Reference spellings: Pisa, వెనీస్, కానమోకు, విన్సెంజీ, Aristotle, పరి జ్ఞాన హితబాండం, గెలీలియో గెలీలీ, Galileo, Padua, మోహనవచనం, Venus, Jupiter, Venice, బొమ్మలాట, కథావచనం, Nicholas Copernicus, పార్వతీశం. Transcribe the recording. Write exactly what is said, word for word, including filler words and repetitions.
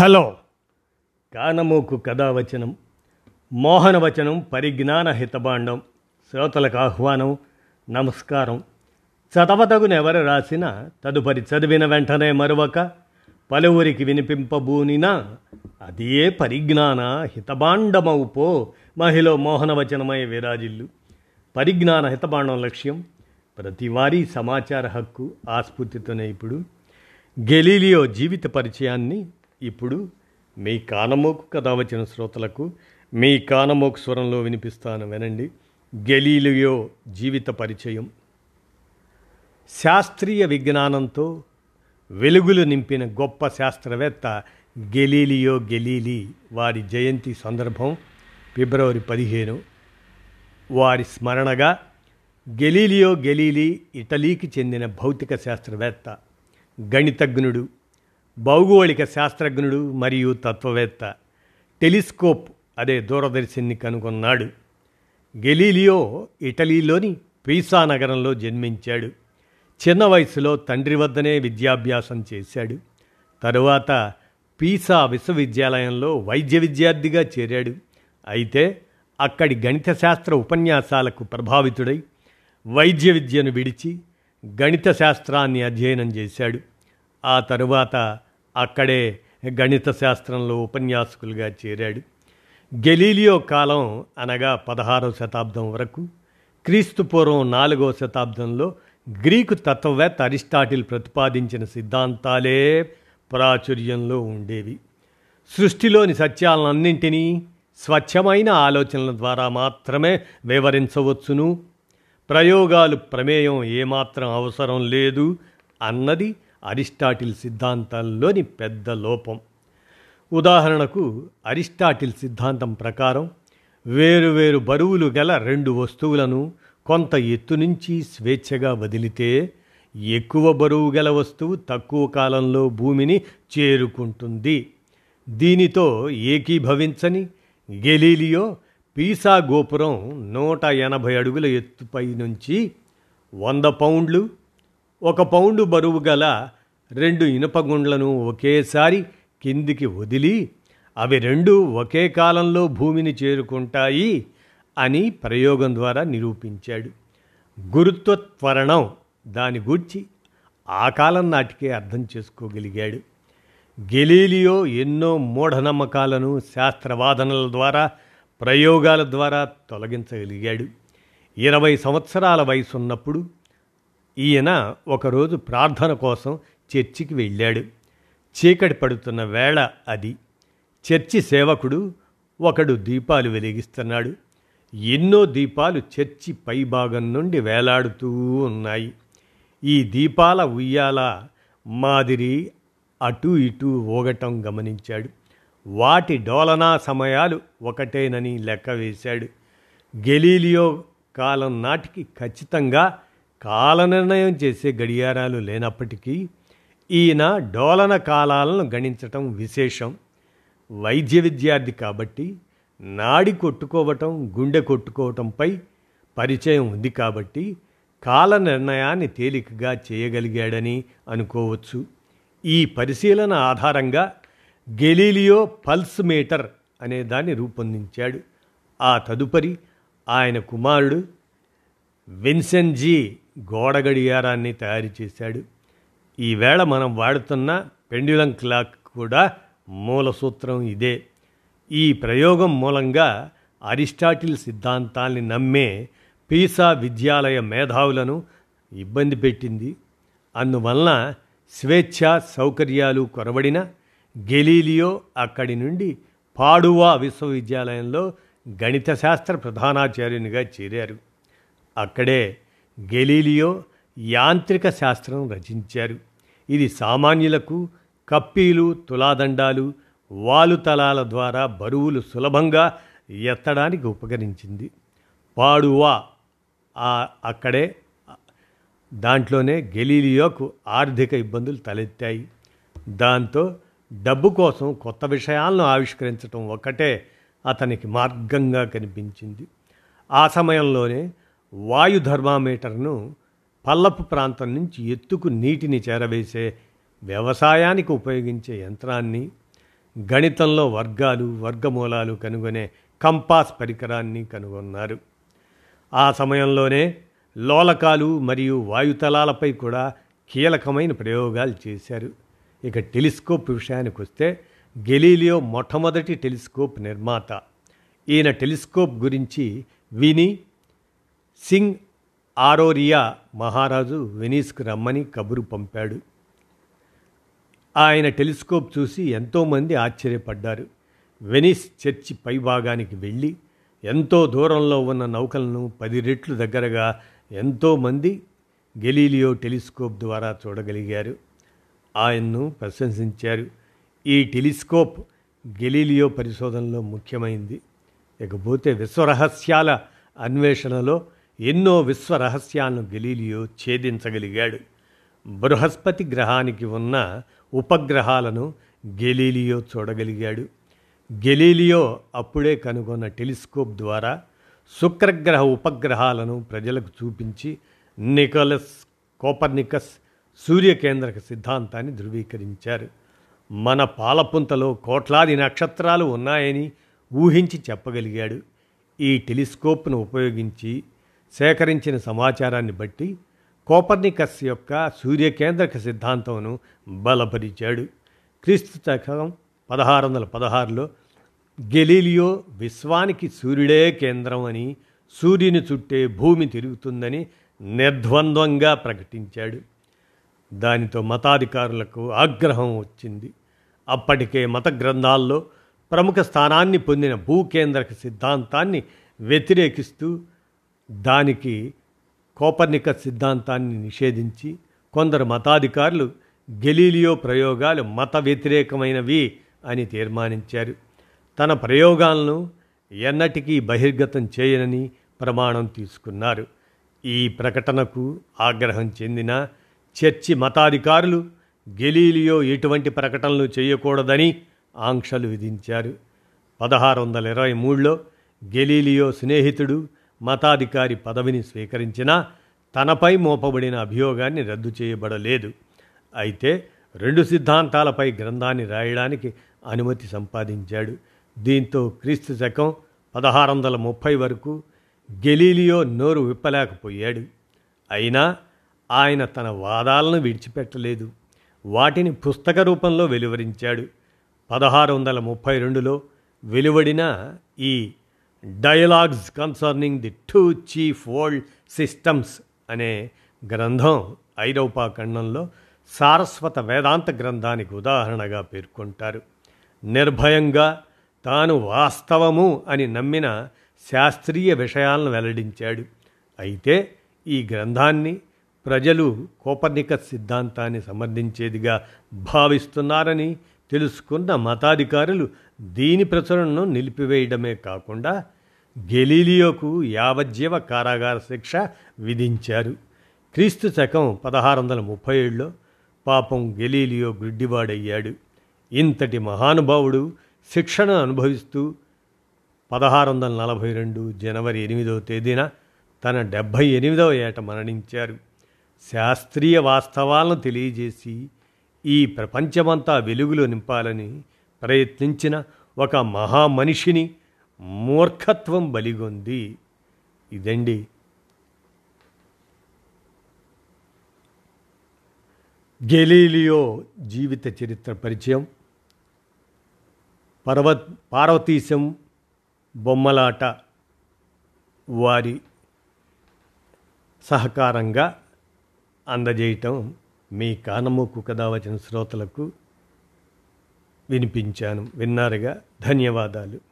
Hello, కానమోకు కథావచనం, మోహనవచనం, పరి జ్ఞాన హితబాండం శ్రోతలకు ఆహ్వానం. నమస్కారం. చదవతగునెవరు రాసిన తదుపరి చదివిన వెంటనే మరొక పలువురికి వినిపింపబూనినా అదే పరిజ్ఞాన హితబాండమవు పో మహిళ మోహనవచనమై విరాజిల్లు. పరిజ్ఞాన హితబాండం లక్ష్యం ప్రతివారీ సమాచార హక్కు ఆస్ఫూర్తితోనే ఇప్పుడు గెలీలియో జీవిత పరిచయాన్ని ఇప్పుడు మీ కానమోకు కథ వచ్చిన శ్రోతలకు మీ కానమోకు స్వరంలో వినిపిస్తాను, వినండి. గెలీలియో జీవిత పరిచయం. శాస్త్రీయ విజ్ఞానంతో వెలుగులు నింపిన గొప్ప శాస్త్రవేత్త గెలీలియో గెలీలీ వారి జయంతి సందర్భం ఫిబ్రవరి పదిహేను. వారి స్మరణగా గెలీలియో గెలీలీ ఇటలీకి చెందిన భౌతిక శాస్త్రవేత్త, గణితజ్ఞుడు, భౌగోళిక శాస్త్రజ్ఞుడు మరియు తత్వవేత్త. టెలిస్కోప్ అదే దూరదర్శిని కనుగొన్నాడు. గెలీలియో ఇటలీలోని పీసా నగరంలో జన్మించాడు. చిన్న వయసులో తండ్రి వద్దనే విద్యాభ్యాసం చేశాడు. తరువాత పీసా విశ్వవిద్యాలయంలో వైద్య విద్యార్థిగా చేరాడు. అయితే అక్కడి గణిత శాస్త్ర ఉపన్యాసాలకు ప్రభావితుడై వైద్య విద్యను విడిచి గణిత శాస్త్రాన్ని అధ్యయనం చేశాడు. ఆ తరువాత అక్కడే గణిత శాస్త్రంలో ఉపన్యాసకులుగా చేరాడు. గెలీలియో కాలం అనగా పదహారవ శతాబ్దం వరకు, క్రీస్తుపూర్వం నాలుగవ శతాబ్దంలో గ్రీకు తత్వవేత్త అరిస్టాటిల్ ప్రతిపాదించిన సిద్ధాంతాలే ప్రాచుర్యంలో ఉండేవి. సృష్టిలోని సత్యాలన్నింటినీ స్వచ్ఛమైన ఆలోచనల ద్వారా మాత్రమే వివరించవచ్చును, ప్రయోగాలు ప్రమేయం ఏమాత్రం అవసరం లేదు అన్నది అరిస్టాటిల్ సిద్ధాంతాల్లోని పెద్ద లోపం. ఉదాహరణకు, అరిస్టాటిల్ సిద్ధాంతం ప్రకారం వేరువేరు బరువులు గల రెండు వస్తువులను కొంత ఎత్తు నుంచి స్వేచ్ఛగా వదిలితే ఎక్కువ బరువు గల వస్తువు తక్కువ కాలంలో భూమిని చేరుకుంటుంది. దీనితో ఏకీభవించని గెలీలియో పీసా గోపురం నూట ఎనభై అడుగుల ఎత్తుపై నుంచి వంద పౌండ్లు, ఒక పౌండు బరువు గల రెండు ఇనుపగుండ్లను ఒకేసారి కిందికి వదిలి అవి రెండు ఒకే కాలంలో భూమిని చేరుకుంటాయి అని ప్రయోగం ద్వారా నిరూపించాడు. గురుత్వ త్వరణం దాని గూర్చి ఆ కాలం నాటికే అర్థం చేసుకోగలిగాడు. గెలీలియో ఎన్నో మూఢనమ్మకాలను శాస్త్రవాదనల ద్వారా, ప్రయోగాల ద్వారా తొలగించగలిగాడు. ఇరవై సంవత్సరాల వయసు ఉన్నప్పుడు ఈయన ఒకరోజు ప్రార్థన కోసం చర్చికి వెళ్ళాడు. చీకటి పడుతున్న వేళ అది. చర్చి సేవకుడు ఒకడు దీపాలు వెలిగిస్తున్నాడు. ఎన్నో దీపాలు చర్చి పైభాగం నుండి వేలాడుతూ ఉన్నాయి. ఈ దీపాల ఉయ్యాల మాదిరి అటూ ఇటూ ఊగటం గమనించాడు. వాటి డోలనా సమయాలు ఒకటేనని లెక్క వేశాడు. గెలీలియో కాలం నాటికి ఖచ్చితంగా కాల నిర్ణయం చేసే గడియారాలు లేనప్పటికీ ఈయన డోలన కాలాలను గణించటం విశేషం. వైద్య విద్యార్థి కాబట్టి నాడి కొట్టుకోవటం, గుండె కొట్టుకోవటంపై పరిచయం ఉంది కాబట్టి కాల నిర్ణయాన్ని తేలికగా చేయగలిగాడని అనుకోవచ్చు. ఈ పరిశీలన ఆధారంగా గెలీలియో పల్స్ మీటర్ అనేదాన్ని రూపొందించాడు. ఆ తదుపరి ఆయన కుమారుడు విన్సెంజీ గోడ గడియారాన్ని తయారు చేశాడు. ఈవేళ మనం వాడుతున్న పెండ్యులం క్లాక్ కూడా మూల సూత్రం ఇదే. ఈ ప్రయోగం మూలంగా అరిస్టాటిల్ సిద్ధాంతాన్ని నమ్మే పీసా విద్యాలయ మేధావులను ఇబ్బంది పెట్టింది. అందువలన స్వేచ్ఛ సౌకర్యాలు కొరబడిన గెలీలియో అక్కడి నుండి పాడువా విశ్వవిద్యాలయంలో గణిత శాస్త్ర ప్రధానాచార్యునిగా చేరారు. అక్కడే గెలీలియో యాంత్రిక శాస్త్రం రచించారు. ఇది సామాన్యులకు కప్పీలు, తులాదండాలు, వాలుతలాల ద్వారా బరువులు సులభంగా ఎత్తడానికి ఉపకరించింది. పాడువా అక్కడే దాంట్లోనే గెలీలియోకు ఆర్థిక ఇబ్బందులు తలెత్తాయి. దాంతో డబ్బు కోసం కొత్త విషయాలను ఆవిష్కరించడం ఒక్కటే అతనికి మార్గంగా కనిపించింది. ఆ సమయంలోనే వాయు థర్మామీటర్ను పల్లపు ప్రాంతం నుంచి ఎత్తుకు నీటిని చేరవేసే వ్యవసాయానికి ఉపయోగించే యంత్రాన్ని, గణితంలో వర్గాలు వర్గమూలాలు కనుగొనే కంపాస్ పరికరాన్ని కనుగొన్నారు. ఆ సమయంలోనే లోలకాలు మరియు వాయుతలాలపై కూడా కీలకమైన ప్రయోగాలు చేశారు. ఇక టెలిస్కోప్ విషయానికి వస్తే గెలీలియో మొట్టమొదటి టెలిస్కోప్ నిర్మాత. ఈయన టెలిస్కోప్ గురించి విని సింగ్ ఆరోరియా మహారాజు వెనీస్కు రమ్మని కబురు పంపాడు. ఆయన టెలిస్కోప్ చూసి ఎంతోమంది ఆశ్చర్యపడ్డారు. వెనీస్ చర్చి పైభాగానికి వెళ్ళి ఎంతో దూరంలో ఉన్న నౌకలను పది రెట్లు దగ్గరగా ఎంతోమంది గెలీలియో టెలిస్కోప్ ద్వారా చూడగలిగారు. ఆయన్ను ప్రశంసించారు. ఈ టెలిస్కోప్ గెలీలియో పరిశోధనలో ముఖ్యమైంది. ఇకపోతే విశ్వరహస్యాల అన్వేషణలో ఎన్నో విశ్వరహస్యాలను గెలీలియో ఛేదించగలిగాడు. బృహస్పతి గ్రహానికి ఉన్న ఉపగ్రహాలను గెలీలియో చూడగలిగాడు. గెలీలియో అప్పుడే కనుగొన్న టెలిస్కోప్ ద్వారా శుక్రగ్రహ ఉపగ్రహాలను ప్రజలకు చూపించి నికోలస్ కోపర్నికస్ సూర్యకేంద్రక సిద్ధాంతాన్ని ధృవీకరించారు. మన పాలపుంతలో కోట్లాది నక్షత్రాలు ఉన్నాయని ఊహించి చెప్పగలిగాడు. ఈ టెలిస్కోప్ను ఉపయోగించి సేకరించిన సమాచారాన్ని బట్టి కోపర్నికస్ యొక్క సూర్యకేంద్రక సిద్ధాంతంను బలపరిచాడు. క్రీస్తు శకం పదహారు వందల పదహారులో గెలీలియో విశ్వానికి సూర్యుడే కేంద్రం అని, సూర్యుని చుట్టే భూమి తిరుగుతుందని నిర్ద్వంద్వంగా ప్రకటించాడు. దానితో మతాధికారులకు ఆగ్రహం వచ్చింది. అప్పటికే మత గ్రంథాల్లో ప్రముఖ స్థానాన్ని పొందిన భూకేంద్రక సిద్ధాంతాన్ని వ్యతిరేకిస్తూ దానికి కోపర్నికస్ సిద్ధాంతాన్ని నిషేధించి కొందరు మతాధికారులు గెలీలియో ప్రయోగాలు మత వ్యతిరేకమైనవి అని తీర్మానించారు. తన ప్రయోగాలను ఎన్నటికీ బహిర్గతం చేయనని ప్రమాణం తీసుకున్నారు. ఈ ప్రకటనకు ఆగ్రహం చెందిన చర్చి మతాధికారులు గెలీలియో ఎటువంటి ప్రకటనలు చేయకూడదని ఆంక్షలు విధించారు. పదహారు వందల ఇరవై మూడులో గెలీలియో స్నేహితుడు మతాధికారి పదవిని స్వీకరించినా తనపై మోపబడిన అభియోగాన్ని రద్దు చేయబడలేదు. అయితే రెండు సిద్ధాంతాలపై గ్రంథాన్ని రాయడానికి అనుమతి సంపాదించాడు. దీంతో క్రీస్తు శకం పదహారు వందల ముప్పై వరకు గెలీలియో నోరు విప్పలేకపోయాడు. అయినా ఆయన తన వాదాలను విడిచిపెట్టలేదు. వాటిని పుస్తక రూపంలో వెలువరించాడు. పదహారు వందల ముప్పై రెండులో వెలువడిన ఈ dialogues concerning the two chief world systems అనే గ్రంథం ఐరోపా ఖండంలో సారస్వత వేదాంత గ్రంథానికి ఉదాహరణగా పేర్కొంటారు. నిర్భయంగా తాను వాస్తవము అని నమ్మిన శాస్త్రీయ విషయాలను వెల్లడించాడు. అయితే ఈ గ్రంథాన్ని ప్రజలు కోపర్నికస్ సిద్ధాంతాన్ని సమర్థించేదిగా భావిస్తున్నారని తెలుసుకున్న మతాధికారులు దీని ప్రచురణను నిలిపివేయడమే కాకుండా గెలీలియోకు యావజ్జీవ కారాగార శిక్ష విధించారు. క్రీస్తు శకం పదహారు వందల ముప్పై ఏడులో పాపం గెలీలియో గుడ్డివాడయ్యాడు. ఇంతటి మహానుభావుడు శిక్షణ అనుభవిస్తూ పదహారు వందల నలభై రెండు జనవరి ఎనిమిదవ తేదీన తన డెబ్భై ఎనిమిదవ ఏట మరణించారు. శాస్త్రీయ వాస్తవాలను తెలియజేసి ఈ ప్రపంచమంతా వెలుగులో నింపాలని ప్రయత్నించిన ఒక మహామనిషిని మూర్ఖత్వం బలిగొంది. ఇదండి గెలీలియో జీవిత చరిత్ర పరిచయం. పర్వ పార్వతీశం బొమ్మలాట వారి సహకారంగా అందజేయటం మీ కానమోకు కథ వచ్చిన శ్రోతలకు వినిపించాను. విన్నారుగా, ధన్యవాదాలు.